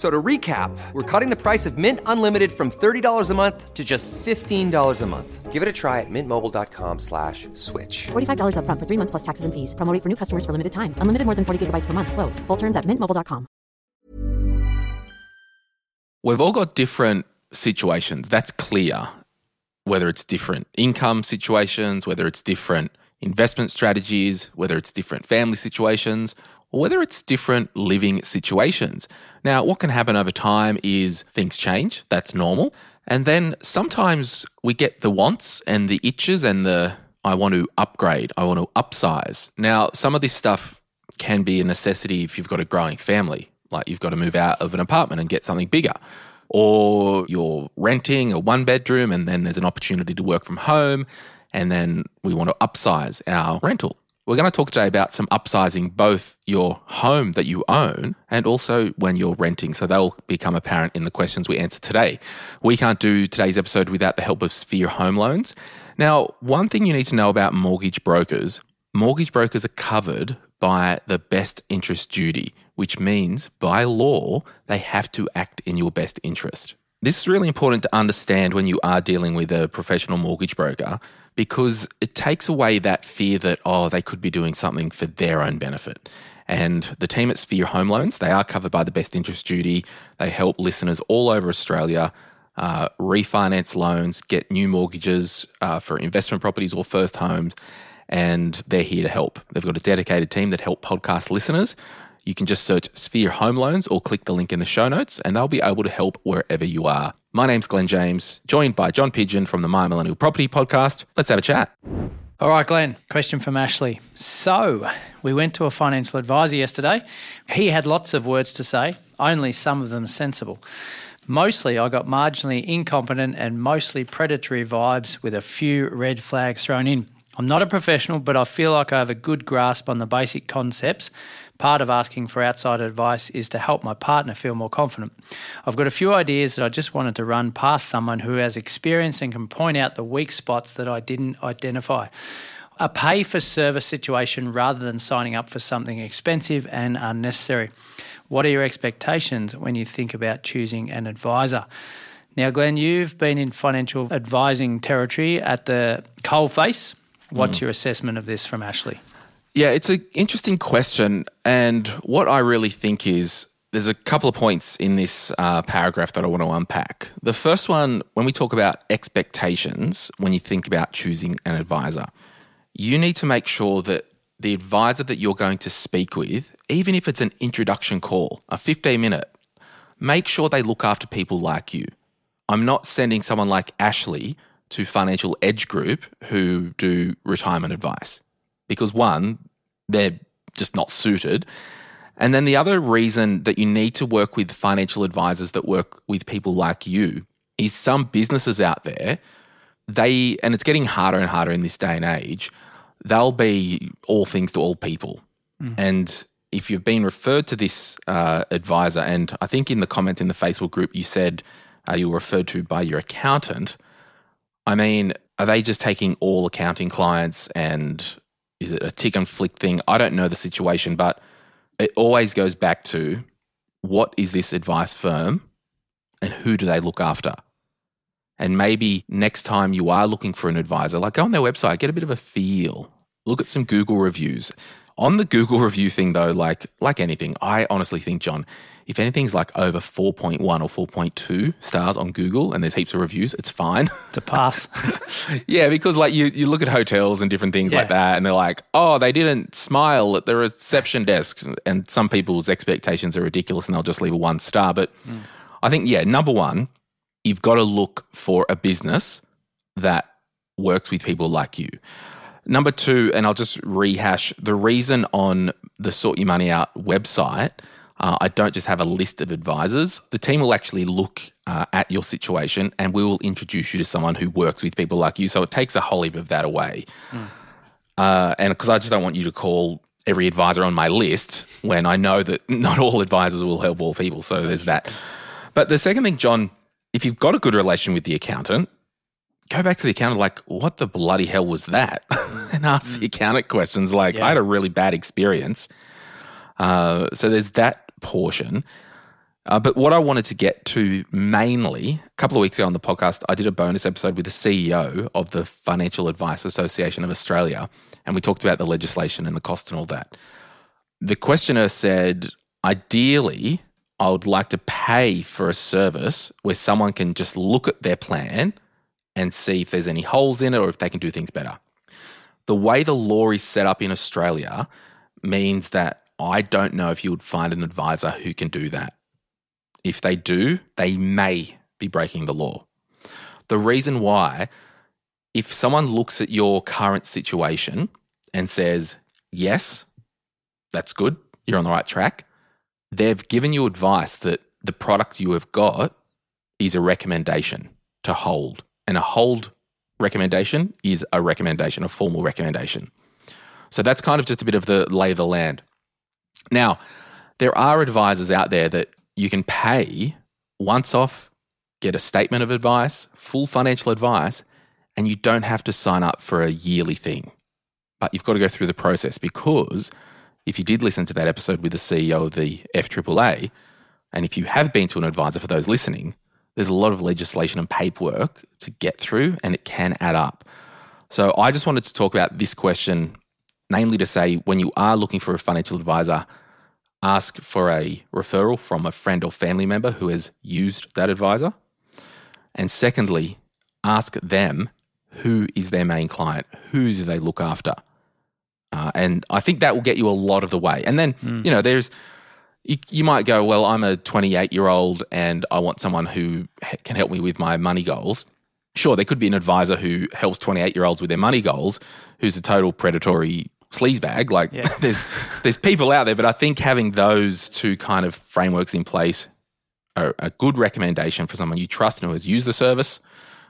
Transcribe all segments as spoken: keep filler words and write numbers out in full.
So to recap, we're cutting the price of Mint Unlimited from thirty dollars a month to just fifteen dollars a month. Give it a try at mintmobile.com slash switch. forty-five dollars up front for three months plus taxes and fees. Promo rate for new customers for limited time. Unlimited more than forty gigabytes per month. Slows full terms at mint mobile dot com. We've all got different situations. That's clear. Whether it's different income situations, whether it's different investment strategies, whether it's different family situations, or whether it's different living situations. Now, what can happen over time is things change. That's normal. And then sometimes we get the wants and the itches and the, I want to upgrade, I want to upsize. Now, some of this stuff can be a necessity if you've got a growing family, like you've got to move out of an apartment and get something bigger. Or you're renting a one bedroom and then there's an opportunity to work from home and then we want to upsize our rental. We're going to talk today about some upsizing both your home that you own and also when you're renting. So they'll become apparent in the questions we answer today. We can't do today's episode without the help of Sphere Home Loans. Now, one thing you need to know about mortgage brokers, mortgage brokers are covered by the best interest duty, which means by law, they have to act in your best interest. This is really important to understand when you are dealing with a professional mortgage broker, because it takes away that fear that, oh, they could be doing something for their own benefit. And the team at Sphere Home Loans, they are covered by the best interest duty. They help listeners all over Australia uh, refinance loans, get new mortgages uh, for investment properties or first homes, and they're here to help. They've got a dedicated team that help podcast listeners. You can just search Sphere Home Loans or click the link in the show notes and they'll be able to help wherever you are. My name's Glenn James, joined by John Pidgeon from the My Millennial Property Podcast. Let's have a chat. All right, Glenn, question from Ashley. So we went to a financial advisor yesterday. He had lots of words to say, only some of them sensible. Mostly I got marginally incompetent and mostly predatory vibes with a few red flags thrown in. I'm not a professional, but I feel like I have a good grasp on the basic concepts. Part of asking for outside advice is to help my partner feel more confident. I've got a few ideas that I just wanted to run past someone who has experience and can point out the weak spots that I didn't identify. A pay-for-service situation rather than signing up for something expensive and unnecessary. What are your expectations when you think about choosing an advisor? Now, Glenn, you've been in financial advising territory at the coalface. What's your assessment of this from Ashley? Yeah, it's an interesting question. And what I really think is there's a couple of points in this uh, paragraph that I want to unpack. The first one, when we talk about expectations, when you think about choosing an advisor, you need to make sure that the advisor that you're going to speak with, even if it's an introduction call, a fifteen minute, make sure they look after people like you. I'm not sending someone like Ashley to Financial Edge Group who do retirement advice because one, they're just not suited. And then the other reason that you need to work with financial advisors that work with people like you is some businesses out there, they, and it's getting harder and harder in this day and age, they'll be all things to all people. Mm. And if you've been referred to this uh, advisor, and I think in the comments in the Facebook group, you said uh, you were referred to by your accountant, I mean, are they just taking all accounting clients and is it a tick and flick thing? I don't know the situation, but it always goes back to what is this advice firm and who do they look after? And maybe next time you are looking for an advisor, like go on their website, get a bit of a feel, look at some Google reviews. On the Google review thing though, like like anything, I honestly think, John, if anything's like over four point one or four point two stars on Google and there's heaps of reviews, it's fine. To pass. Yeah, because like you, you look at hotels and different things yeah. like that and they're like, oh, they didn't smile at the reception desk. And some people's expectations are ridiculous and they'll just leave a one star. But mm. I think, yeah, number one, you've got to look for a business that works with people like you. Number two, and I'll just rehash, the reason on the Sort Your Money Out website Uh, I don't just have a list of advisors. The team will actually look uh, at your situation and we will introduce you to someone who works with people like you. So it takes a whole heap of that away. Mm. Uh, and because I just don't want you to call every advisor on my list when I know that not all advisors will help all people. So there's that. But the second thing, John, if you've got a good relation with the accountant, go back to the accountant like, what the bloody hell was that? And ask mm. the accountant questions like, yeah. I had a really bad experience. Uh, so there's that portion. Uh, but what I wanted to get to mainly, a couple of weeks ago on the podcast, I did a bonus episode with the C E O of the Financial Advice Association of Australia, and we talked about the legislation and the cost and all that. The questioner said, ideally, I would like to pay for a service where someone can just look at their plan and see if there's any holes in it or if they can do things better. The way the law is set up in Australia means that I don't know if you would find an advisor who can do that. If they do, they may be breaking the law. The reason why, if someone looks at your current situation and says, yes, that's good, you're on the right track, they've given you advice that the product you have got is a recommendation to hold. And a hold recommendation is a recommendation, a formal recommendation. So that's kind of just a bit of the lay of the land. Now, there are advisors out there that you can pay once off, get a statement of advice, full financial advice, and you don't have to sign up for a yearly thing. But you've got to go through the process, because if you did listen to that episode with the C E O of the F triple A, and if you have been to an advisor, for those listening, there's a lot of legislation and paperwork to get through, and it can add up. So I just wanted to talk about this question, namely to say, when you are looking for a financial advisor, ask for a referral from a friend or family member who has used that advisor. And secondly, ask them, who is their main client? Who do they look after? Uh, and I think that will get you a lot of the way. And then, mm. you know, there's... You might go, well, I'm a twenty-eight-year-old and I want someone who can help me with my money goals. Sure, there could be an advisor who helps twenty-eight-year-olds with their money goals who's a total predatory sleazebag. Like, yeah. there's there's people out there, but I think having those two kind of frameworks in place are a good recommendation for someone you trust and who has used the service,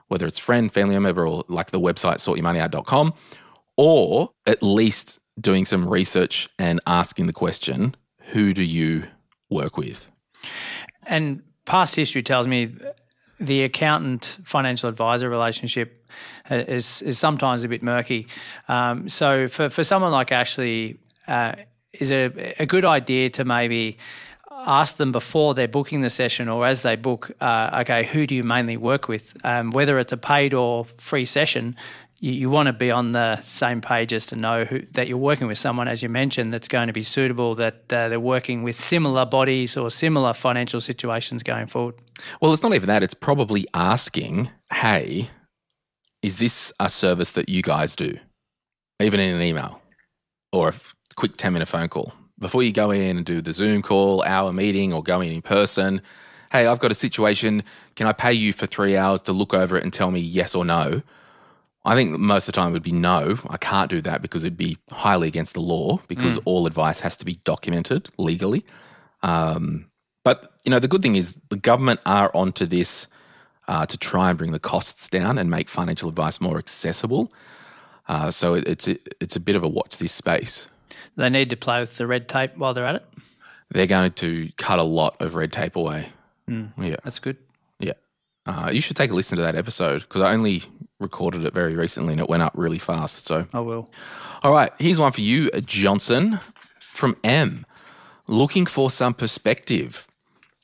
whether it's friend, family member, or like the website sort your money out dot com, or at least doing some research and asking the question, who do you work with? And past history tells me the accountant-financial advisor relationship is is sometimes a bit murky. Um, so for, for someone like Ashley, uh, is a, a good idea to maybe ask them before they're booking the session or as they book, uh, okay, who do you mainly work with? Um, whether it's a paid or free session, You, you want to be on the same page as to know who, that you're working with someone, as you mentioned, that's going to be suitable, that uh, they're working with similar bodies or similar financial situations going forward. Well, it's not even that. It's probably asking, hey, is this a service that you guys do? Even in an email or a quick ten-minute phone call. Before you go in and do the Zoom call, hour meeting, or go in in person, hey, I've got a situation. Can I pay you for three hours to look over it and tell me yes or no? I think most of the time it would be no, I can't do that because it'd be highly against the law, because mm. all advice has to be documented legally. Um, but, you know, the good thing is the government are onto this uh, to try and bring the costs down and make financial advice more accessible. Uh, so it, it's, it, it's a bit of a watch this space. They need to play with the red tape while they're at it? They're going to cut a lot of red tape away. Mm. Yeah, that's good. Yeah. Uh, you should take a listen to that episode, because I only recorded it very recently and it went up really fast. So I will. All right, here's one for you, Johnson, from M. Looking for some perspective.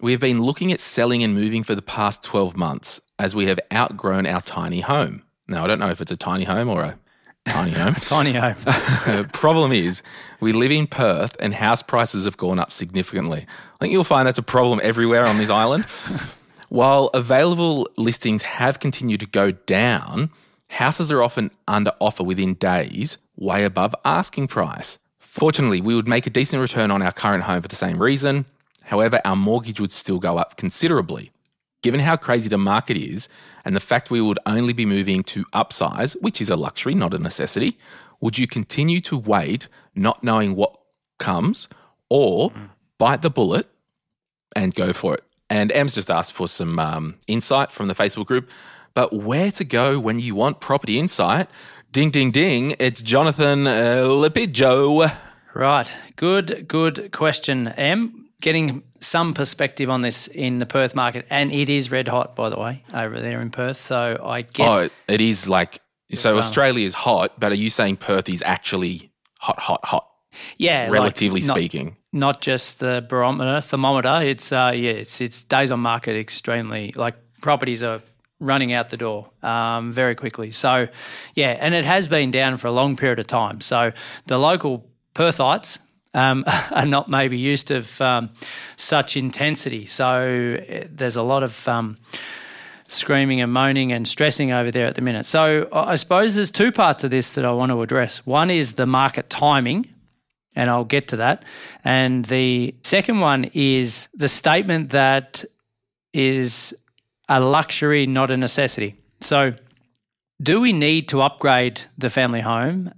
We have been looking at selling and moving for the past twelve months as we have outgrown our tiny home. Now, I don't know if it's a tiny home or a tiny home. Tiny home. Problem is, we live in Perth and house prices have gone up significantly. I think you'll find that's a problem everywhere on this island. While available listings have continued to go down, houses are often under offer within days, way above asking price. Fortunately, we would make a decent return on our current home for the same reason. However, our mortgage would still go up considerably. Given how crazy the market is and the fact we would only be moving to upsize, which is a luxury, not a necessity, would you continue to wait, not knowing what comes, or bite the bullet and go for it? And Em's just asked for some um, insight from the Facebook group. But where to go when you want property insight? Ding, ding, ding. It's Jonathan uh, Lepijo. Right. Good, good question, Em. Getting some perspective on this in the Perth market, and it is red hot, by the way, over there in Perth. So I get... Oh, it is like... So Australia is hot, but are you saying Perth is actually hot, hot, hot? Yeah. Relatively like not, speaking. Not just the barometer, thermometer. It's, uh, yeah, it's, it's days on market extremely... Like properties are running out the door um, very quickly. So, yeah, and it has been down for a long period of time. So the local Perthites... Um, are not maybe used to um, such intensity. So uh, there's a lot of um, screaming and moaning and stressing over there at the minute. So I suppose there's two parts of this that I want to address. One is the market timing, and I'll get to that. And the second one is the statement that is a luxury, not a necessity. So do we need to upgrade the family home?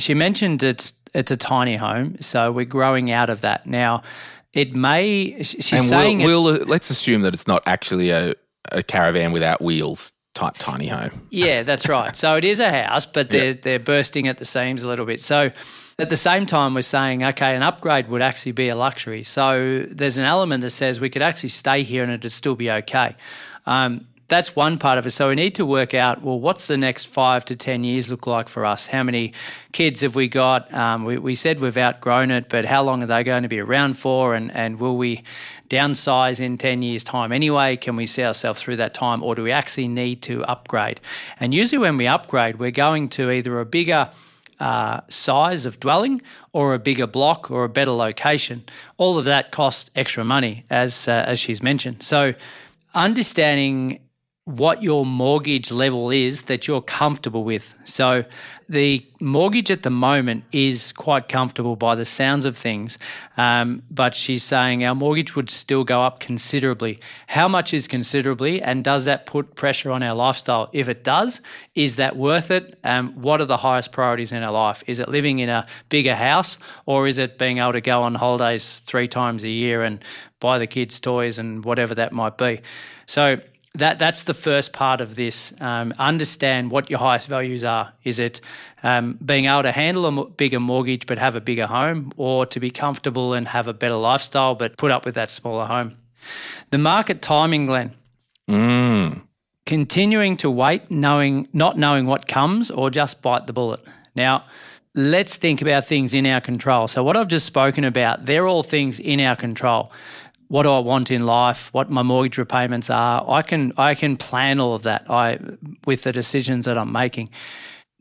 She mentioned it's It's a tiny home, so we're growing out of that. Now, it may, she's and saying... And we'll, we'll, it, let's assume that it's not actually a, a caravan without wheels type tiny home. Yeah, that's right. So it is a house, but they're, yep. they're bursting at the seams a little bit. So at the same time, we're saying, okay, an upgrade would actually be a luxury. So there's an element that says we could actually stay here and it would still be okay. Um That's one part of it. So we need to work out, well, what's the next five to ten years look like for us? How many kids have we got? Um, we, we said we've outgrown it, but how long are they going to be around for? And, and will we downsize in ten years' time anyway? Can we see ourselves through that time, or do we actually need to upgrade? And usually when we upgrade, we're going to either a bigger uh, size of dwelling or a bigger block or a better location. All of that costs extra money, as, uh, as she's mentioned. So understanding what your mortgage level is that you're comfortable with. So the mortgage at the moment is quite comfortable by the sounds of things, um, but she's saying our mortgage would still go up considerably. How much is considerably, and does that put pressure on our lifestyle? If it does, is that worth it? Um, what are the highest priorities in our life? Is it living in a bigger house, or is it being able to go on holidays three times a year and buy the kids toys and whatever that might be? So That that's the first part of this. Um, understand what your highest values are. Is it um, being able to handle a mo- bigger mortgage but have a bigger home, or to be comfortable and have a better lifestyle but put up with that smaller home? The market timing, Glenn. Mm. Continuing to wait, knowing not knowing what comes, or just bite the bullet. Now, let's think about things in our control. So what I've just spoken about, they're all things in our control. What do I want in life? What my mortgage repayments are? I can I can plan all of that I with the decisions that I'm making.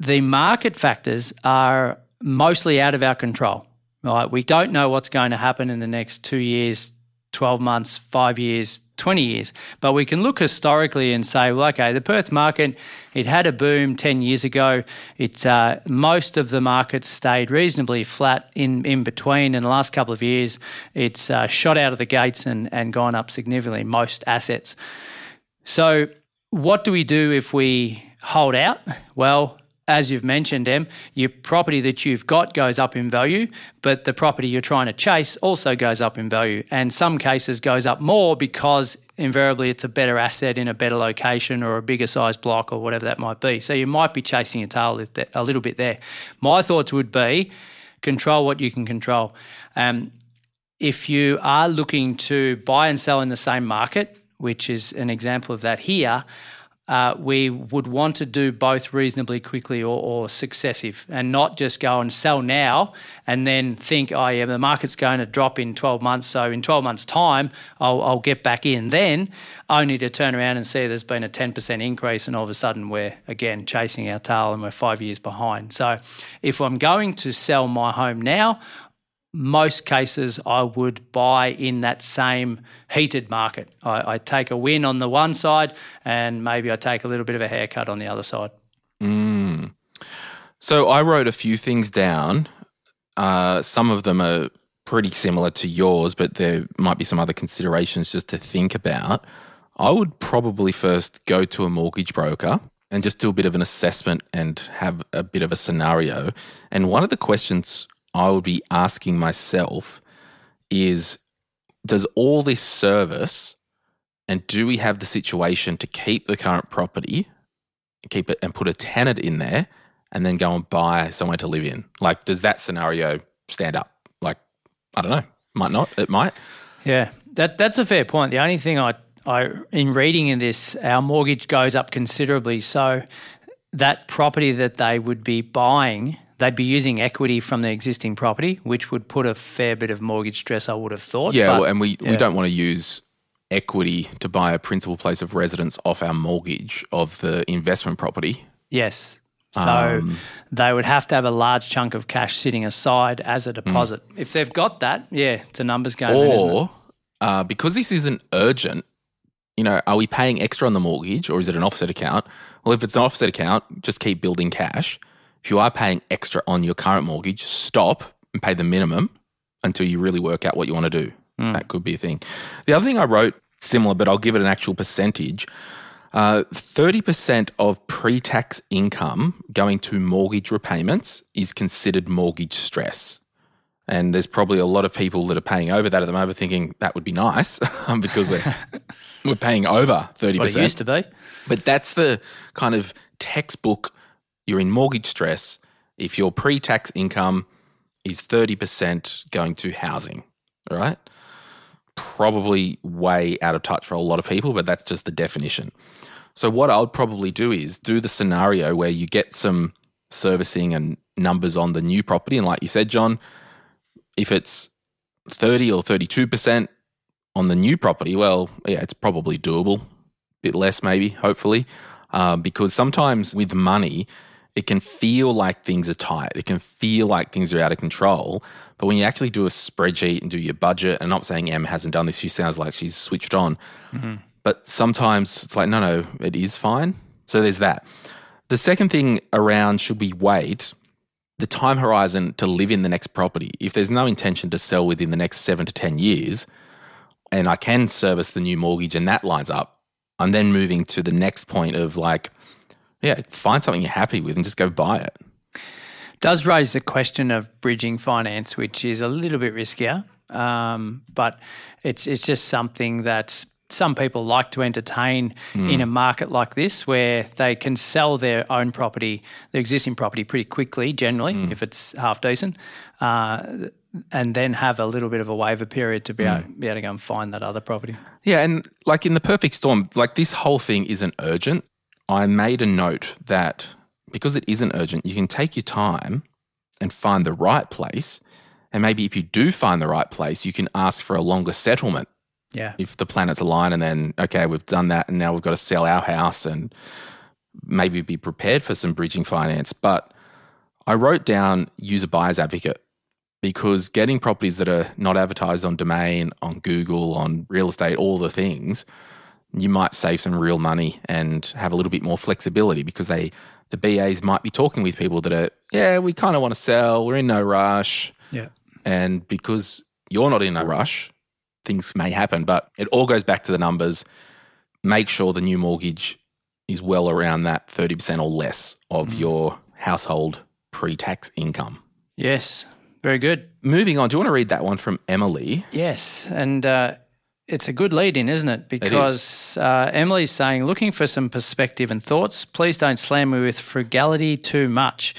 The market factors are mostly out of our control. Right? We don't know what's going to happen in the next two years, twelve months, five years, twenty years. But we can look historically and say, well, okay, the Perth market, it had a boom ten years ago. It's uh, most of the market stayed reasonably flat in, in between. In the last couple of years, it's uh, shot out of the gates and, and gone up significantly, most assets. So what do we do if we hold out? Well, as you've mentioned, Em, your property that you've got goes up in value, but the property you're trying to chase also goes up in value, and some cases goes up more because invariably it's a better asset in a better location or a bigger size block or whatever that might be. So you might be chasing your tail a little bit there. My thoughts would be control what you can control. Um, if you are looking to buy and sell in the same market, which is an example of that here, Uh, we would want to do both reasonably quickly or, or successive, and not just go and sell now and then think, oh, yeah, the market's going to drop in twelve months, so in twelve months' time I'll, I'll get back in then, only to turn around and see there's been a ten percent increase and all of a sudden we're, again, chasing our tail and we're five years behind. So if I'm going to sell my home now, most cases I would buy in that same heated market. I, I take a win on the one side and maybe I take a little bit of a haircut on the other side. Mm. So I wrote a few things down. Uh, some of them are pretty similar to yours, but there might be some other considerations just to think about. I would probably first go to a mortgage broker and just do a bit of an assessment and have a bit of a scenario. And one of the questions I would be asking myself is, does all this service, and do we have the situation to keep the current property, keep it and put a tenant in there and then go and buy somewhere to live in? Like, does that scenario stand up. Like, I don't know. Might not. It might. Yeah, that that's a fair point. The only thing I, I in reading in this, our mortgage goes up considerably. So that property that they would be buying, they'd be using equity from the existing property, which would put a fair bit of mortgage stress, I would have thought. Yeah, but, well, and we, yeah. we don't want to use equity to buy a principal place of residence off our mortgage of the investment property. Yes. So um, they would have to have a large chunk of cash sitting aside as a deposit. Mm. If they've got that, yeah, it's a numbers game. Or, then, isn't it? Uh, because this isn't urgent, you know, are we paying extra on the mortgage or is it an offset account? Well, if it's an offset account, just keep building cash. If you are paying extra on your current mortgage, stop and pay the minimum until you really work out what you want to do. Mm. That could be a thing. The other thing I wrote, similar, but I'll give it an actual percentage. Uh, thirty percent of pre-tax income going to mortgage repayments is considered mortgage stress. And there's probably a lot of people that are paying over that at the moment thinking that would be nice because we're we're paying over thirty percent. What it used to be. But that's the kind of textbook, you're in mortgage stress if your pre-tax income is thirty percent going to housing, right? Probably way out of touch for a lot of people, but that's just the definition. So what I would probably do is do the scenario where you get some servicing and numbers on the new property. And like you said, John, if it's thirty or thirty-two percent on the new property, well, yeah, it's probably doable. A bit less maybe, hopefully, um, because sometimes with money, it can feel like things are tight. It can feel like things are out of control. But when you actually do a spreadsheet and do your budget, and I'm not saying Em hasn't done this, she sounds like she's switched on. Mm-hmm. But sometimes it's like, no, no, it is fine. So there's that. The second thing around, should we wait, the time horizon to live in the next property. If there's no intention to sell within the next seven to ten years, and I can service the new mortgage and that lines up, I'm then moving to the next point of like, yeah, find something you're happy with and just go buy it. Does raise the question of bridging finance, which is a little bit riskier, um, but it's it's just something that some people like to entertain mm. in a market like this where they can sell their own property, their existing property pretty quickly generally mm. if it's half decent, uh, and then have a little bit of a waiver period to be, mm. able, be able to go and find that other property. Yeah, and like in the perfect storm, like this whole thing isn't urgent. I made a note that because it isn't urgent, you can take your time and find the right place. And maybe if you do find the right place, you can ask for a longer settlement. Yeah. If the planets align and then, okay, we've done that and now we've got to sell our house and maybe be prepared for some bridging finance. But I wrote down use a buyer's advocate because getting properties that are not advertised on Domain, on Google, on real estate, all the things, you might save some real money and have a little bit more flexibility because they, the B As might be talking with people that are, yeah, we kind of want to sell, we're in no rush. Yeah. And because you're not in a rush, things may happen, but it all goes back to the numbers. Make sure the new mortgage is well around that thirty percent or less of mm. your household pre-tax income. Yes, very good. Moving on, do you want to read that one from Emily? Yes, and uh it's a good lead-in, isn't it? Because it is. uh, Emily's saying, looking for some perspective and thoughts, please don't slam me with frugality too much.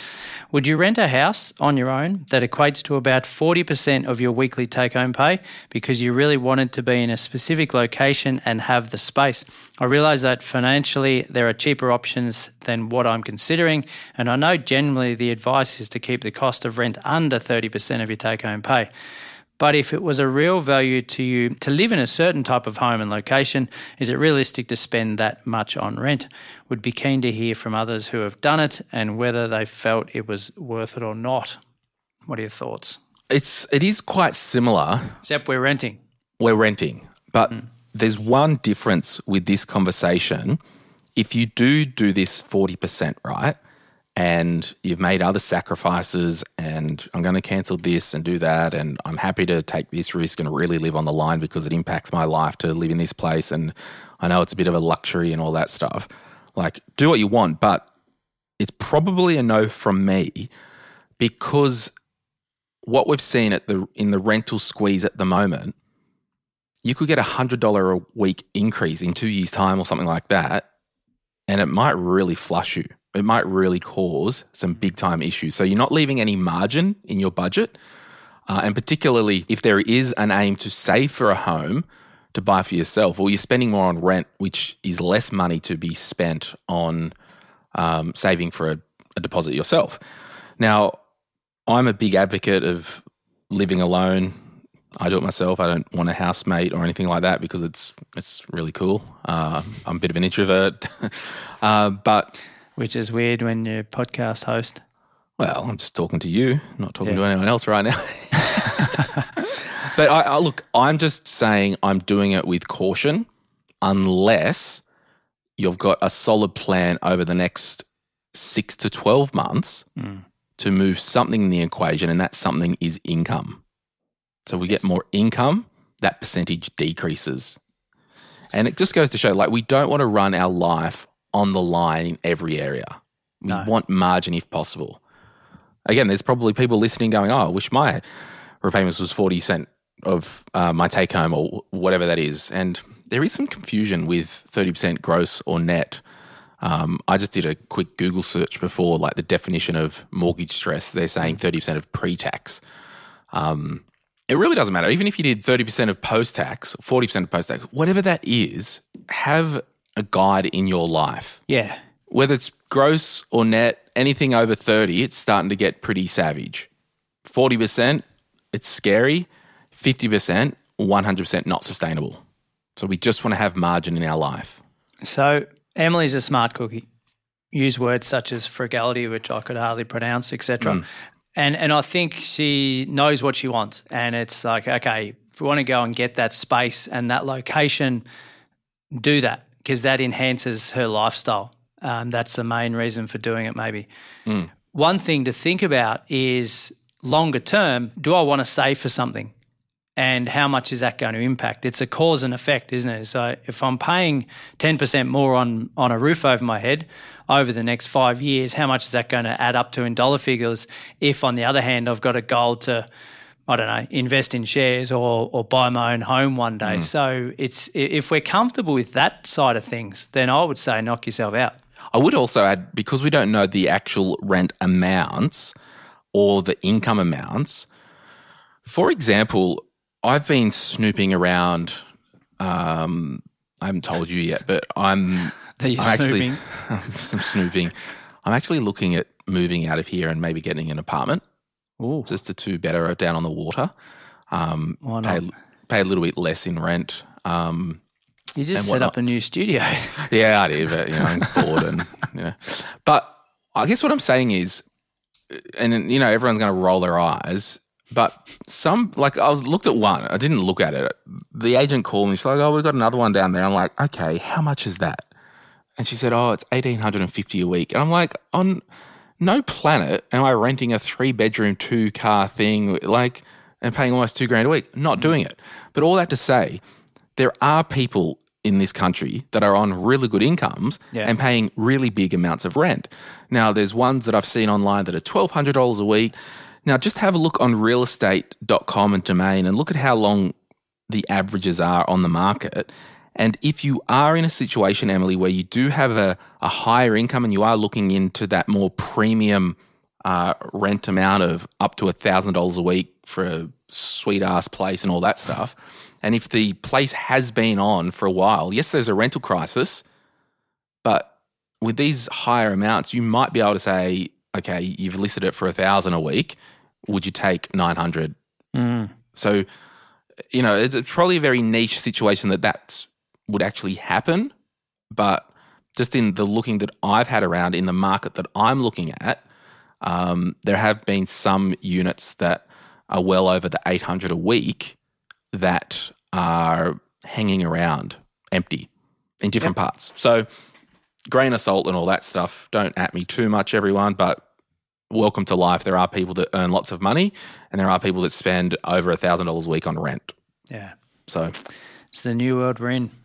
Would you rent a house on your own that equates to about forty percent of your weekly take-home pay because you really wanted to be in a specific location and have the space? I realise that financially there are cheaper options than what I'm considering, and I know generally the advice is to keep the cost of rent under thirty percent of your take-home pay. But if it was a real value to you to live in a certain type of home and location, is it realistic to spend that much on rent? Would be keen to hear from others who have done it and whether they felt it was worth it or not. What are your thoughts? It's it is quite similar. Except we're renting. We're renting. But mm. there's one difference with this conversation. If you do do this forty percent, right, and you've made other sacrifices and I'm going to cancel this and do that and I'm happy to take this risk and really live on the line because it impacts my life to live in this place and I know it's a bit of a luxury and all that stuff. Like, do what you want, but it's probably a no from me because what we've seen at the in the rental squeeze at the moment, you could get a one hundred dollars a week increase in two years' time or something like that and it might really flush you. It might really cause some big time issues. So you're not leaving any margin in your budget. Uh, and particularly if there is an aim to save for a home to buy for yourself, or you're spending more on rent, which is less money to be spent on um, saving for a, a deposit yourself. Now, I'm a big advocate of living alone. I do it myself. I don't want a housemate or anything like that because it's it's really cool. Uh, I'm a bit of an introvert. uh, but Which is weird when you're a podcast host. Well, I'm just talking to you, not talking yeah. to anyone else right now. But I, I, look, I'm just saying I'm doing it with caution unless you've got a solid plan over the next six to twelve months mm. to move something in the equation, and that something is income. So we get more income, that percentage decreases. And it just goes to show, like, we don't want to run our life on the line in every area. We no. want margin if possible. Again, there's probably people listening going, oh, I wish my repayments was forty percent of uh, my take-home or whatever that is. And there is some confusion with thirty percent gross or net. Um, I just did a quick Google search before, like the definition of mortgage stress. They're saying thirty percent of pre-tax. Um, it really doesn't matter. Even if you did thirty percent of post-tax, forty percent of post-tax, whatever that is, have a guide in your life. Yeah. Whether it's gross or net, anything over thirty, it's starting to get pretty savage. forty percent, it's scary. fifty percent, one hundred percent not sustainable. So we just want to have margin in our life. So Emily's a smart cookie. Use words such as frugality, which I could hardly pronounce, et cetera. Mm. And and I think she knows what she wants. And it's like, okay, if we want to go and get that space and that location, do that because that enhances her lifestyle. Um, that's the main reason for doing it maybe. Mm. One thing to think about is longer term, do I want to save for something and how much is that going to impact? It's a cause and effect, isn't it? So if I'm paying ten percent more on, on a roof over my head over the next five years, how much is that going to add up to in dollar figures if, on the other hand, I've got a goal to, I don't know, invest in shares or or buy my own home one day? Mm. So it's if we're comfortable with that side of things, then I would say knock yourself out. I would also add, because we don't know the actual rent amounts or the income amounts, for example, I've been snooping around, um, I haven't told you yet, but I'm, I'm actually some snooping. I'm actually looking at moving out of here and maybe getting an apartment. Ooh. Just the two better down on the water. Um, Why not? Pay, pay a little bit less in rent. Um You just set up a new studio. Yeah, I did, but you know, I'm bored and you know. But I guess what I'm saying is, and you know, everyone's going to roll their eyes. But some, like, I was looked at one. I didn't look at it. The agent called me. She's like, "Oh, we've got another one down there." I'm like, "Okay, how much is that?" And she said, "Oh, it's eighteen hundred and fifty a week." And I'm like, "On no planet am I renting a three bedroom, two car thing like and paying almost two grand a week? Not doing it." But all that to say, there are people in this country that are on really good incomes yeah. and paying really big amounts of rent. Now, there's ones that I've seen online that are twelve hundred dollars a week. Now, just have a look on real estate dot com and domain and look at how long the averages are on the market. And if you are in a situation, Emily, where you do have a, a higher income and you are looking into that more premium uh, rent amount of up to one thousand dollars a week for a sweet-ass place and all that stuff, and if the place has been on for a while, yes, there's a rental crisis, but with these higher amounts, you might be able to say, okay, you've listed it for one thousand dollars a week. Would you take nine hundred dollars? Mm. So, you know, it's probably a very niche situation that that would actually happen, but just in the looking that I've had around in the market that I'm looking at, um, there have been some units that are well over the eight hundred dollars a week that are hanging around empty in different yep. parts. So grain of salt and all that stuff. Don't at me too much, everyone, but welcome to life. There are people that earn lots of money and there are people that spend over one thousand dollars a week on rent. Yeah. So it's the new world we're in.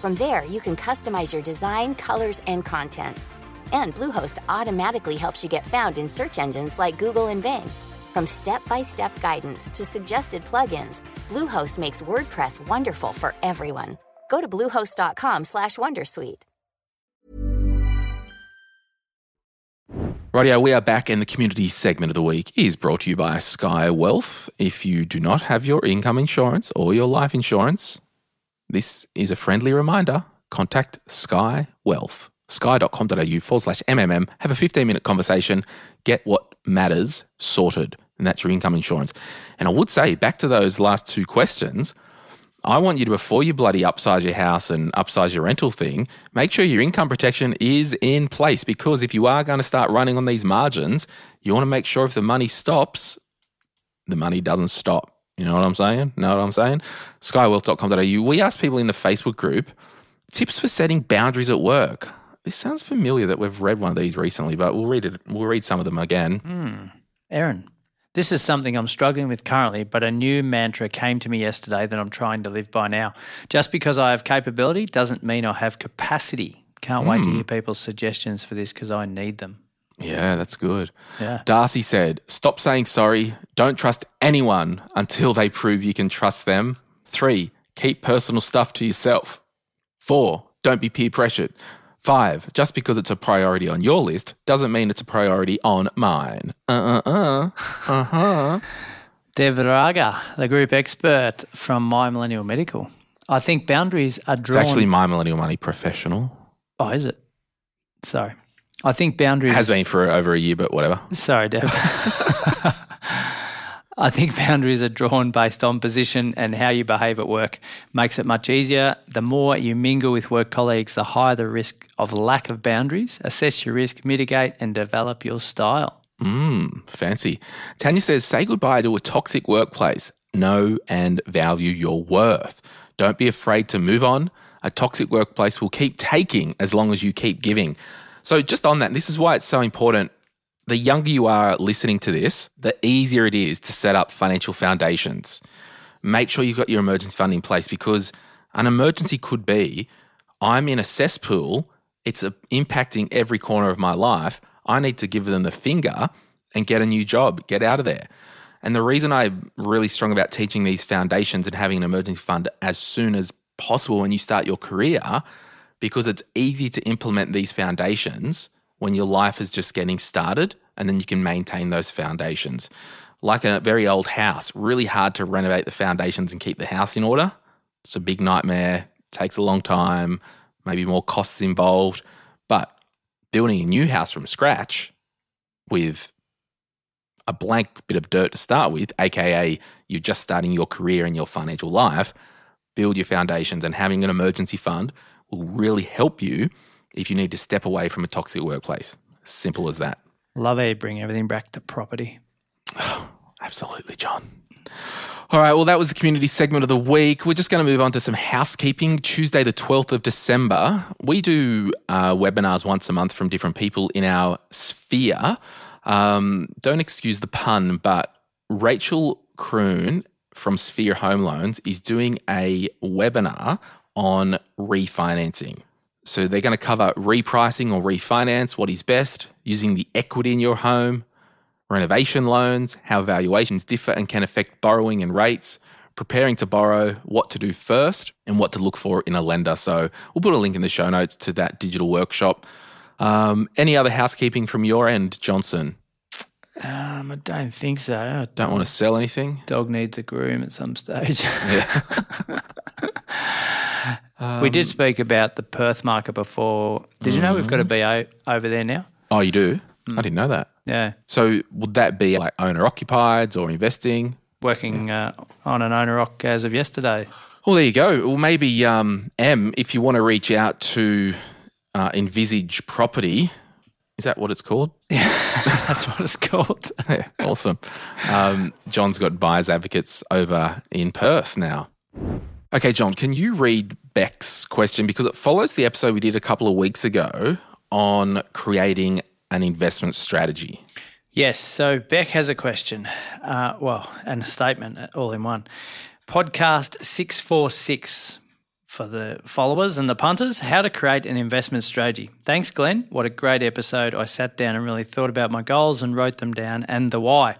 From there, you can customize your design, colors, and content. And Bluehost automatically helps you get found in search engines like Google and Bing. From step-by-step guidance to suggested plugins, Bluehost makes WordPress wonderful for everyone. Go to bluehost.com slash wondersuite. Rightio, we are back, and the community segment of the week is brought to you by Sky Wealth. If you do not have your income insurance or your life insurance, this is a friendly reminder. Contact Sky Wealth, sky.com.au forward slash MMM. Have a fifteen-minute conversation. Get what matters sorted, and that's your income insurance. And I would say, back to those last two questions, I want you to, before you bloody upsize your house and upsize your rental thing, make sure your income protection is in place, because if you are going to start running on these margins, you want to make sure if the money stops, the money doesn't stop. You know what I'm saying? Know what I'm saying? sky wealth dot com dot a u. We asked people in the Facebook group, tips for setting boundaries at work. This sounds familiar that we've read one of these recently, but we'll read it. We'll read some of them again. Mm. Aaron, this is something I'm struggling with currently, but a new mantra came to me yesterday that I'm trying to live by now. Just because I have capability doesn't mean I have capacity. Can't mm. wait to hear people's suggestions for this because I need them. Yeah, that's good. Yeah. Darcy said, stop saying sorry. Don't trust anyone until they prove you can trust them. Three, keep personal stuff to yourself. Four, don't be peer pressured. Five, just because it's a priority on your list doesn't mean it's a priority on mine. Uh-uh-uh. Uh-huh. Devraga, the group expert from My Millennial Medical. I think boundaries are drawn... It's actually My Millennial Money Professional. Oh, is it? Sorry. I think boundaries... Has been for over a year, but whatever. Sorry, Dev. I think boundaries are drawn based on position and how you behave at work. Makes it much easier. The more you mingle with work colleagues, the higher the risk of lack of boundaries. Assess your risk, mitigate, and develop your style. Mmm, fancy. Tanya says, say goodbye to a toxic workplace. Know and value your worth. Don't be afraid to move on. A toxic workplace will keep taking as long as you keep giving. So just on that, this is why it's so important. The younger you are listening to this, the easier it is to set up financial foundations. Make sure you've got your emergency fund in place, because an emergency could be, I'm in a cesspool, it's a, impacting every corner of my life, I need to give them the finger and get a new job, get out of there. And the reason I'm really strong about teaching these foundations and having an emergency fund as soon as possible when you start your career, because it's easy to implement these foundations when your life is just getting started, and then you can maintain those foundations. Like a very old house, really hard to renovate the foundations and keep the house in order. It's a big nightmare, takes a long time, maybe more costs involved. But building a new house from scratch with a blank bit of dirt to start with, aka you're just starting your career and your financial life, build your foundations, and having an emergency fund will really help you if you need to step away from a toxic workplace. Simple as that. Love it. Bring everything back to property. Oh, absolutely, John. All right, well, that was the community segment of the week. We're just going to move on to some housekeeping. Tuesday, the twelfth of December, we do uh, webinars once a month from different people in our sphere. Um, don't excuse the pun, but Rachel Kroon from Sphere Home Loans is doing a webinar on refinancing. So they're going to cover repricing or refinance, what is best, using the equity in your home, renovation loans, how valuations differ and can affect borrowing and rates, preparing to borrow, what to do first, and what to look for in a lender. So we'll put a link in the show notes to that digital workshop. Um, any other housekeeping from your end, Johnson? Um, I don't think so. I don't want to sell anything? Dog needs a groom at some stage. Yeah. Um, we did speak about the Perth market before. Did mm. you know we've got a B O over there now? Oh, you do? Mm. I didn't know that. Yeah. So would that be like owner-occupied or investing? Working uh, on an owner-occ as of yesterday. Well, there you go. Well, maybe, um, M, if you want to reach out to uh, Envisage Property, is that what it's called? Yeah, that's what it's called. Yeah, awesome. Um, John's got buyers advocates over in Perth now. Okay, John, can you read Beck's question? Because it follows the episode we did a couple of weeks ago on creating an investment strategy. Yes, so Beck has a question, uh, well, and a statement all in one. Podcast six forty-six for the followers and the punters, how to create an investment strategy. Thanks, Glenn. What a great episode. I sat down and really thought about my goals and wrote them down and the why.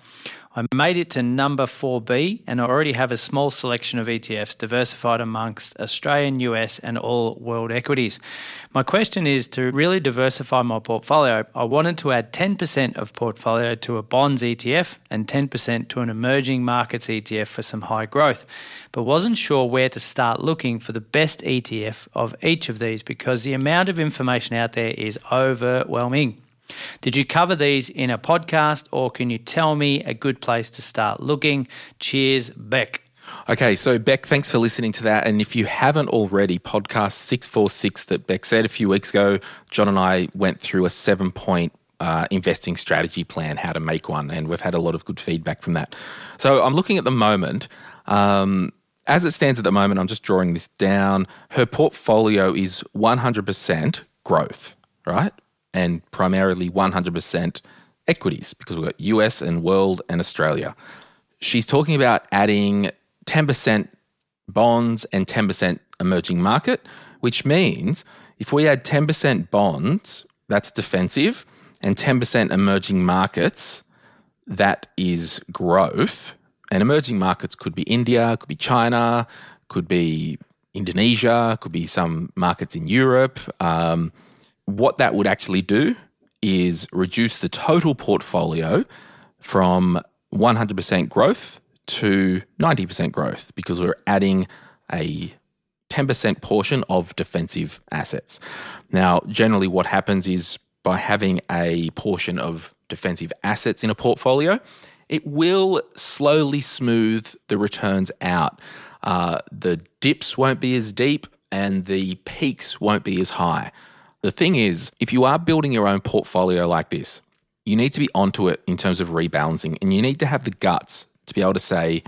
I made it to number four B and I already have a small selection of E T Fs diversified amongst Australian, U S and all world equities. My question is to really diversify my portfolio. I wanted to add ten percent of portfolio to a bonds E T F and ten percent to an emerging markets E T F for some high growth, but wasn't sure where to start looking for the best E T F of each of these because the amount of information out there is overwhelming. Did you cover these in a podcast or can you tell me a good place to start looking? Cheers, Beck. Okay, so Beck, thanks for listening to that. And if you haven't already, podcast six forty-six that Beck said a few weeks ago, John and I went through a seven-point uh, investing strategy plan, how to make one, and we've had a lot of good feedback from that. So I'm looking at the moment. Um, as it stands at the moment, I'm just drawing this down. Her portfolio is one hundred percent growth, right? And primarily one hundred percent equities because we've got U S and world and Australia. She's talking about adding ten percent bonds and ten percent emerging market, which means if we add ten percent bonds, that's defensive, and ten percent emerging markets, that is growth. And emerging markets could be India, could be China, could be Indonesia, could be some markets in Europe. Um, What that would actually do is reduce the total portfolio from one hundred percent growth to ninety percent growth because we're adding a ten percent portion of defensive assets. Now, generally what happens is by having a portion of defensive assets in a portfolio, it will slowly smooth the returns out. Uh, the dips won't be as deep and the peaks won't be as high. The thing is, if you are building your own portfolio like this, you need to be onto it in terms of rebalancing and you need to have the guts to be able to say,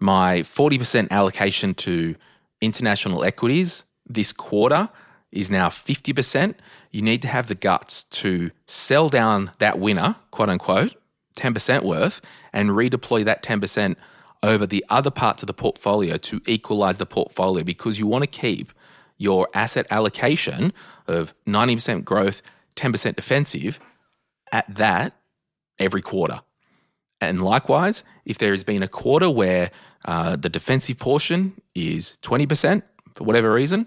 my forty percent allocation to international equities this quarter is now fifty percent. You need to have the guts to sell down that winner, quote unquote, ten percent worth and redeploy that ten percent over the other parts of the portfolio to equalize the portfolio because you want to keep your asset allocation of ninety percent growth, ten percent defensive at that every quarter. And likewise, if there has been a quarter where uh, the defensive portion is twenty percent for whatever reason,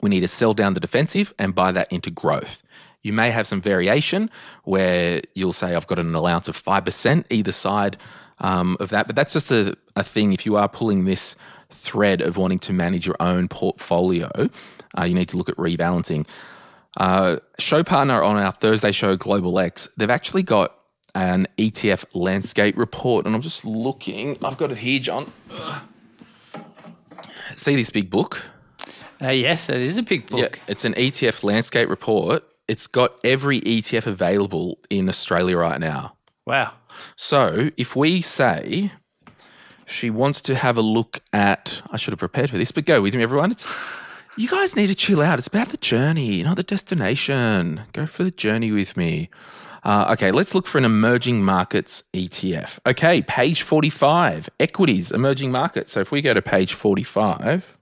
we need to sell down the defensive and buy that into growth. You may have some variation where you'll say, I've got an allowance of five percent either side um, of that. But that's just a, a thing. If you are pulling this thread of wanting to manage your own portfolio, uh, you need to look at rebalancing. Uh, show partner on our Thursday show, Global X, they've actually got an E T F landscape report. And I'm just looking. I've got it here, John. Ugh. See this big book? Uh, yes, it is a big book. Yeah, it's an E T F landscape report. It's got every E T F available in Australia right now. Wow. So if we say... She wants to have a look at, I should have prepared for this, but go with me, everyone. It's, you guys need to chill out. It's about the journey, not the destination. Go for the journey with me. Uh, okay, let's look for an emerging markets E T F. Okay, page forty-five, equities, emerging markets. So if we go to page forty-five,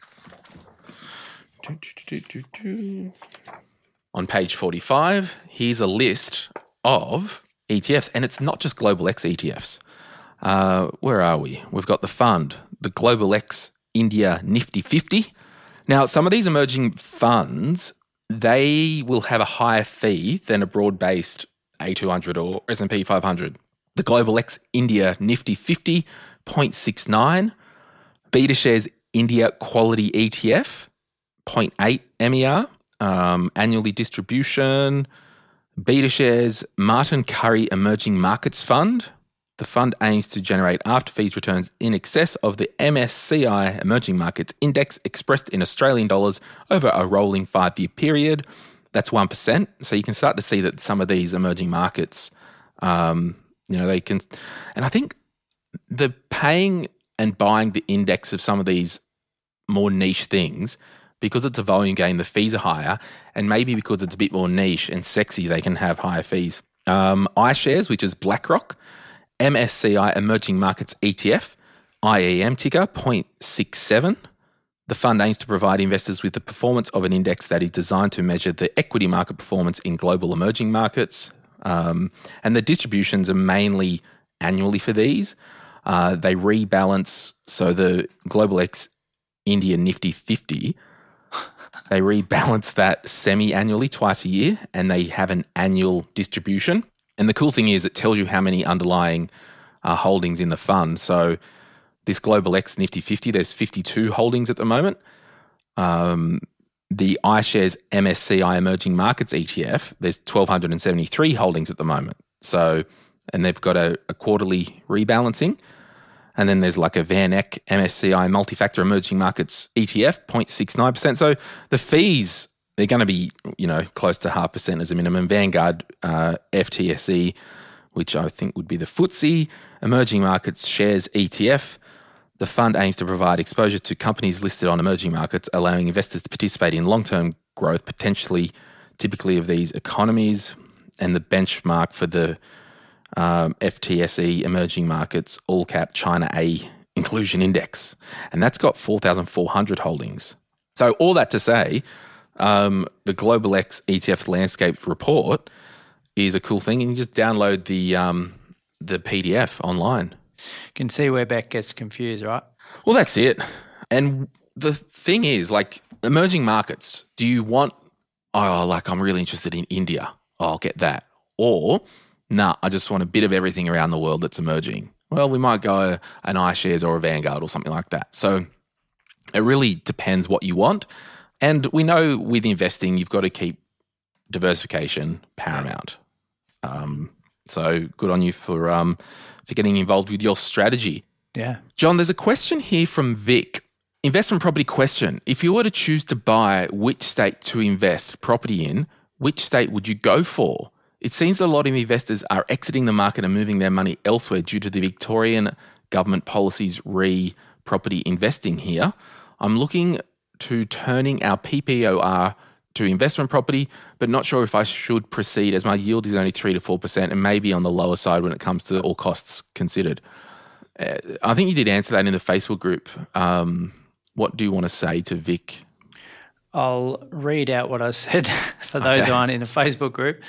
do, do, do, do, do. On page forty-five, here's a list of E T Fs, and it's not just Global X E T Fs. Uh, where are we? We've got the fund, the Global X India Nifty fifty. Now, some of these emerging funds, they will have a higher fee than a broad-based A two hundred or S and P five hundred. The Global X India Nifty fifty, zero point six nine. BetaShares India Quality E T F, zero point eight M E R, um, annually distribution, BetaShares Martin Currie Emerging Markets Fund. The fund aims to generate after-fees returns in excess of the M S C I Emerging Markets Index expressed in Australian dollars over a rolling five-year period. That's one percent. So you can start to see that some of these emerging markets, um, you know, they can... And I think the paying and buying the index of some of these more niche things, because it's a volume game, the fees are higher. And maybe because it's a bit more niche and sexy, they can have higher fees. Um, iShares, which is BlackRock, M S C I Emerging Markets E T F, I E M ticker zero point six seven. The fund aims to provide investors with the performance of an index that is designed to measure the equity market performance in global emerging markets. Um, and the distributions are mainly annually for these. Uh, they rebalance, so the Global X India Nifty fifty, they rebalance that semi-annually twice a year, and they have an annual distribution. And the cool thing is it tells you how many underlying uh, holdings in the fund. So this Global X Nifty fifty, there's fifty-two holdings at the moment. Um, the iShares M S C I Emerging Markets E T F, there's one thousand two hundred seventy-three holdings at the moment. So, and they've got a, a quarterly rebalancing. And then there's like a VanEck M S C I Multifactor Emerging Markets E T F, zero point six nine percent. So the fees... they're going to be, you know, close to half percent as a minimum. Vanguard, uh, F T S E, which I think would be the F T S E Emerging Markets Shares E T F. The fund aims to provide exposure to companies listed on emerging markets, allowing investors to participate in long-term growth, potentially, typically of these economies. And the benchmark for the um, F T S E Emerging Markets All Cap China A Inclusion Index, and that's got four thousand four hundred holdings. So all that to say. Um, the Global X E T F landscape report is a cool thing, and you just download the um, the P D F online. You can see where Beck gets confused, right? Well, that's it. And the thing is, like, emerging markets, do you want, oh, like, I'm really interested in India. Oh, I'll get that. Or, nah, I just want a bit of everything around the world that's emerging. Well, we might go an iShares or a Vanguard or something like that. So it really depends what you want. And we know with investing, you've got to keep diversification paramount. Um, so good on you for um, for getting involved with your strategy. Yeah. John, there's a question here from Vic. Investment property question. If you were to choose to buy which state to invest property in, which state would you go for? It seems a lot of investors are exiting the market and moving their money elsewhere due to the Victorian government policies re property investing here. I'm looking to turning our P P O R to investment property, but not sure if I should proceed as my yield is only three to four percent and maybe on the lower side when it comes to all costs considered. Uh, I think you did answer that in the Facebook group. Um, what do you want to say to Vic? I'll read out what I said for those okay. who aren't in the Facebook group.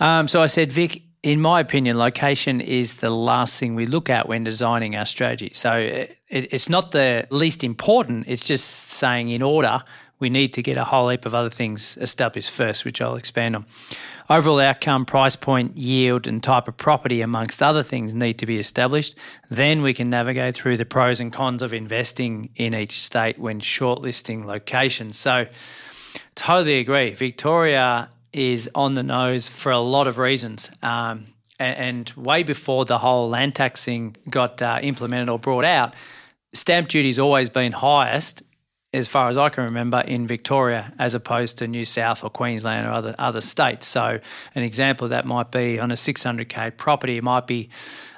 Um, so I said, Vic, in my opinion, location is the last thing we look at when designing our strategy. So it, it's not the least important. It's just saying in order, we need to get a whole heap of other things established first, which I'll expand on. Overall outcome, price point, yield, and type of property, amongst other things, need to be established. Then we can navigate through the pros and cons of investing in each state when shortlisting locations. So totally agree. Victoria is on the nose for a lot of reasons, um, and, and way before the whole land taxing got uh, implemented or brought out, stamp duty's always been highest, as far as I can remember, in Victoria as opposed to New South or Queensland or other other states. So an example of that might be on a six hundred K property, it might be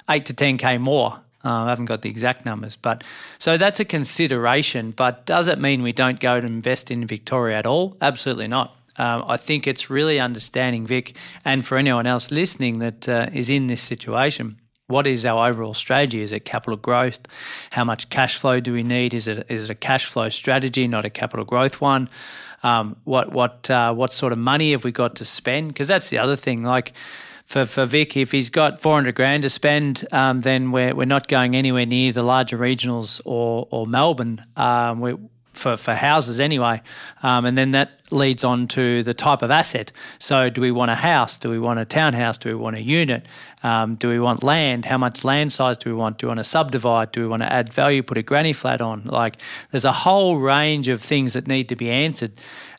eight to ten K more. Uh, I haven't got the exact numbers, but so that's a consideration. But does it mean we don't go to invest in Victoria at all? Absolutely not. Um, I think it's really understanding, Vic, and for anyone else listening that uh, is in this situation, what is our overall strategy? Is it capital growth? How much cash flow do we need? Is it is it a cash flow strategy, not a capital growth one? Um, what what uh, what sort of money have we got to spend? Because that's the other thing. Like for for Vic, if he's got four hundred grand to spend, um, then we're we're not going anywhere near the larger regionals or or Melbourne. Um, we're for, for houses anyway. Um, and then that leads on to the type of asset. So do we want a house? Do we want a townhouse? Do we want a unit? Um, do we want land? How much land size do we want? Do we want to subdivide? Do we want to add value, put a granny flat on? Like, there's a whole range of things that need to be answered.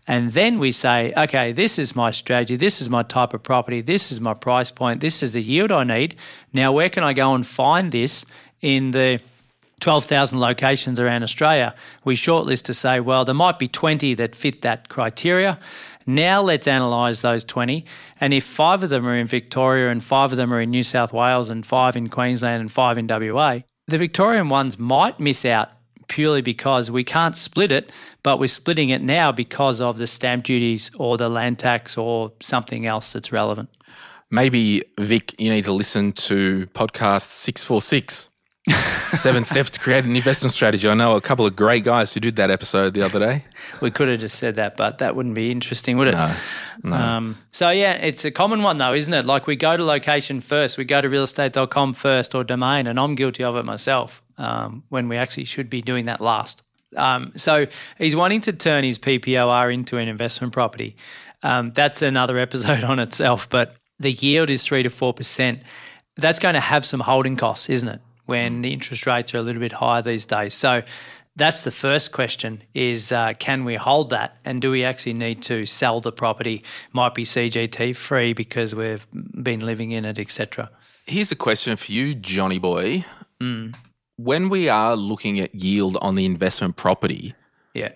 And then we say, okay, this is my strategy, this is my type of property, this is my price point, this is the yield I need. Now, where can I go and find this in the twelve thousand locations around Australia? We shortlist to say, well, there might be twenty that fit that criteria. Now let's analyse those twenty. And if five of them are in Victoria and five of them are in New South Wales and five in Queensland and five in W A, the Victorian ones might miss out purely because we can't split it, but we're splitting it now because of the stamp duties or the land tax or something else that's relevant. Maybe, Vic, you need to listen to podcast six forty-six, Seven Steps to Create an Investment Strategy. I know a couple of great guys who did that episode the other day. We could have just said that, but that wouldn't be interesting, would it? No, no. Um, so, yeah, it's a common one though, isn't it? Like, we go to location first, we go to real estate dot com first or domain, and I'm guilty of it myself. Um, when we actually should be doing that last. Um, so he's wanting to turn his P P O R into an investment property. Um, that's another episode on itself, but the yield is three to four percent. That's going to have some holding costs, isn't it, when the interest rates are a little bit higher these days? So that's the first question is, uh, can we hold that, and do we actually need to sell the property? Might be C G T free because we've been living in it, et cetera. Here's a question for you, Johnny boy. Mm. When we are looking at yield on the investment property, yeah,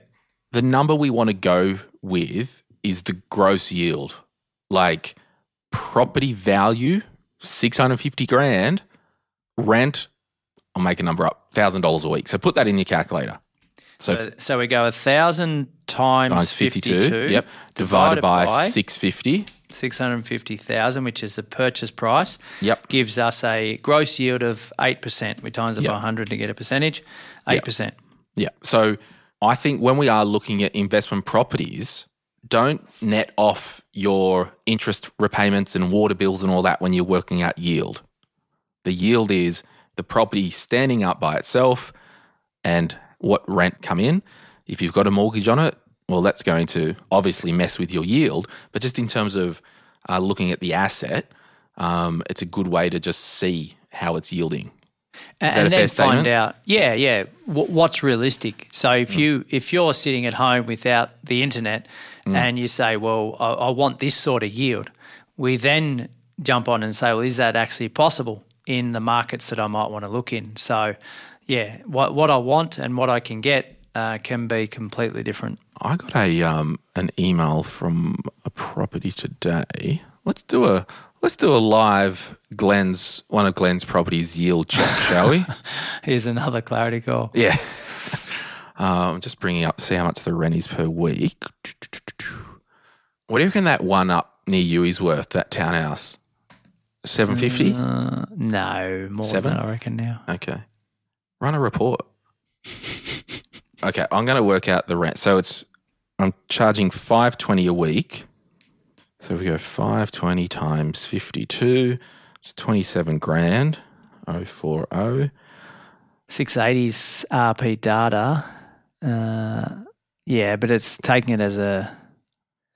the number we want to go with is the gross yield. Like, property value, six hundred fifty grand, rent, I'll make a number up, one thousand dollars a week. So put that in your calculator. So so, so we go one thousand times, times fifty-two, fifty-two, yep, divided, divided by, by six hundred fifty. six hundred fifty thousand, which is the purchase price, yep, gives us a gross yield of eight percent. We times it yep. by one hundred to get a percentage, eight percent. Yeah. Yep. So I think when we are looking at investment properties, don't net off your interest repayments and water bills and all that when you're working out yield. The yield is the property standing up by itself and what rent come in. If you've got a mortgage on it, well, that's going to obviously mess with your yield, but just in terms of uh, looking at the asset, um, it's a good way to just see how it's yielding. Is that a fair statement? And then find out, yeah, yeah, w- what's realistic. So if mm. you if you're sitting at home without the internet mm. and you say, well, I, I want this sort of yield, we then jump on and say, well, is that actually possible in the markets that I might want to look in? So, yeah, what what I want and what I can get Uh, can be completely different. I got a um, an email from a property today. Let's do a let's do a live Glenn's one of Glenn's properties yield check, shall we? Here's another clarity call. Yeah, I'm um, just bringing up see how much the rent is per week. What do you reckon that one up near you is worth? That townhouse, seven fifty? Uh, no, more Seven? than I reckon now. Okay, run a report. Okay, I'm going to work out the rent. So it's I'm charging five hundred twenty dollars a week. So if we go five hundred twenty dollars times fifty-two, it's twenty-seven grand, oh forty. six eighty is R P Data. Uh, yeah, but it's taking it as a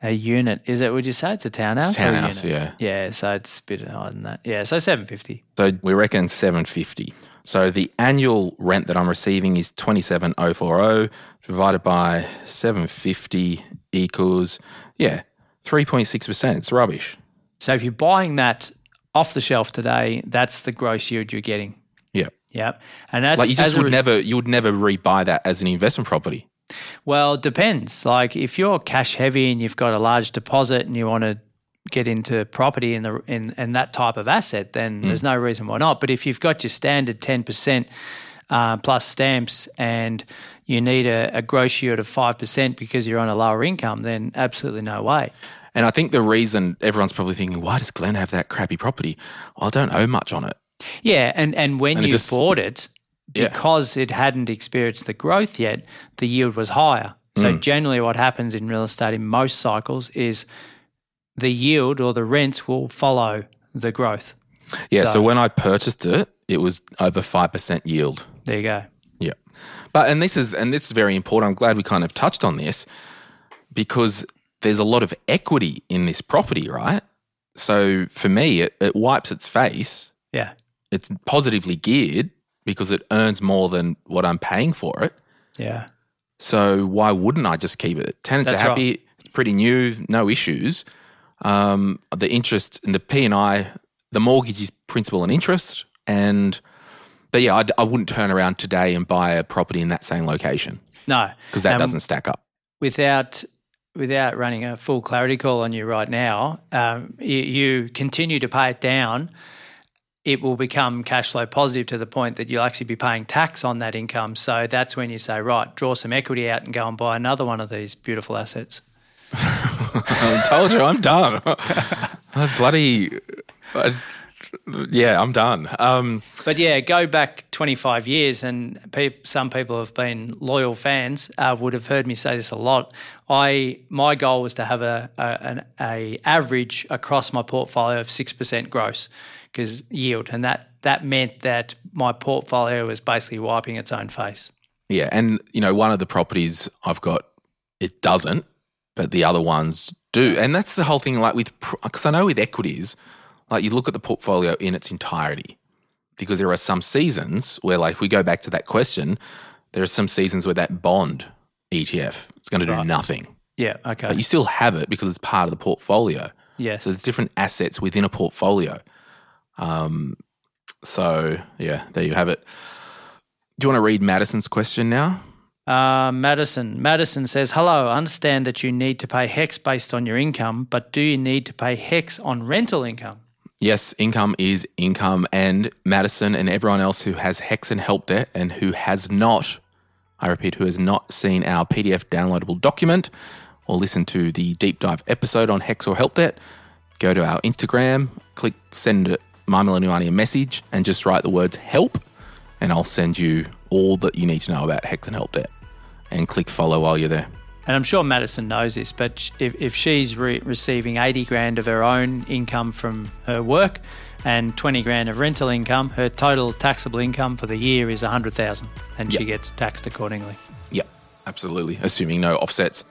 a unit. Is it, would you say it's a townhouse? It's townhouse, or a unit? Yeah. Yeah, so it's a bit higher than that. Yeah, so seven hundred fifty dollars. So we reckon seven hundred fifty dollars. So the annual rent that I'm receiving is twenty-seven thousand forty divided by seven hundred fifty equals, yeah, three point six percent. It's rubbish. So if you're buying that off the shelf today, that's the gross yield you're getting. Yeah. Yeah. And that's like you just would re- never you would never rebuy that as an investment property. Well, it depends. Like, if you're cash heavy and you've got a large deposit and you want to get into property in the in and that type of asset, then mm. there's no reason why not. But if you've got your standard ten percent uh, plus stamps and you need a, a gross yield of five percent because you're on a lower income, then absolutely no way. And I think the reason everyone's probably thinking, why does Glenn have that crappy property? Well, I don't owe much on it. Yeah, and, and when and you it just, bought it, because yeah. it hadn't experienced the growth yet, the yield was higher. So mm. generally what happens in real estate in most cycles is the yield or the rents will follow the growth. Yeah, so, so when I purchased it, it was over five percent yield. There you go. Yeah. But and this is and this is very important. I'm glad we kind of touched on this because there's a lot of equity in this property, right? So for me, it, it wipes its face. Yeah. It's positively geared because it earns more than what I'm paying for it. Yeah. So why wouldn't I just keep it? Tenants That's are happy. Right. It's pretty new. No issues. Um, the interest and the P and I, the mortgage is principal and interest. And but yeah, I'd, I wouldn't turn around today and buy a property in that same location. No, because that um, doesn't stack up. Without. Without running a full clarity call on you right now, um, you, you continue to pay it down, it will become cash flow positive to the point that you'll actually be paying tax on that income. So that's when you say, right, draw some equity out and go and buy another one of these beautiful assets. I told you, I'm done. I bloody, I, yeah, I'm done. Um, but yeah, go back twenty-five years and pe- some people have been loyal fans, uh, would have heard me say this a lot. I my goal was to have a, a an a average across my portfolio of six percent gross, because yield, and that that meant that my portfolio was basically wiping its own face. Yeah, and you know one of the properties I've got, it doesn't, but the other ones do, and that's the whole thing. Like with, because I know with equities, like you look at the portfolio in its entirety, because there are some seasons where, like, if we go back to that question, there are some seasons where that bond E T F. It's going to do right. nothing. Yeah, okay. But you still have it because it's part of the portfolio. Yes. So there's different assets within a portfolio. Um. So, yeah, there you have it. Do you want to read Madison's question now? Uh, Madison. Madison says, hello, I understand that you need to pay HECS based on your income, but do you need to pay HECS on rental income? Yes, income is income. And Madison and everyone else who has HECS and help there and who has not, I repeat, who has not seen our P D F downloadable document or listened to the deep dive episode on HECS or Help Debt, go to our Instagram, click send My Millennial Money a message and just write the words help and I'll send you all that you need to know about HECS and Help Debt and click follow while you're there. And I'm sure Madison knows this, but if, if she's re- receiving eighty grand of her own income from her work and twenty grand of rental income, her total taxable income for the year is one hundred thousand dollars and yep. she gets taxed accordingly. Yep, absolutely, assuming no offsets.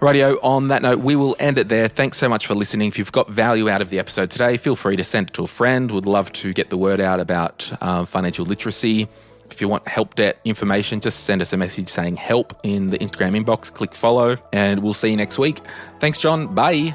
Rightio, on that note, we will end it there. Thanks so much for listening. If you've got value out of the episode today, feel free to send it to a friend. We'd love to get the word out about uh, financial literacy. If you want help debt information, just send us a message saying help in the Instagram inbox, click follow, and we'll see you next week. Thanks, John. Bye.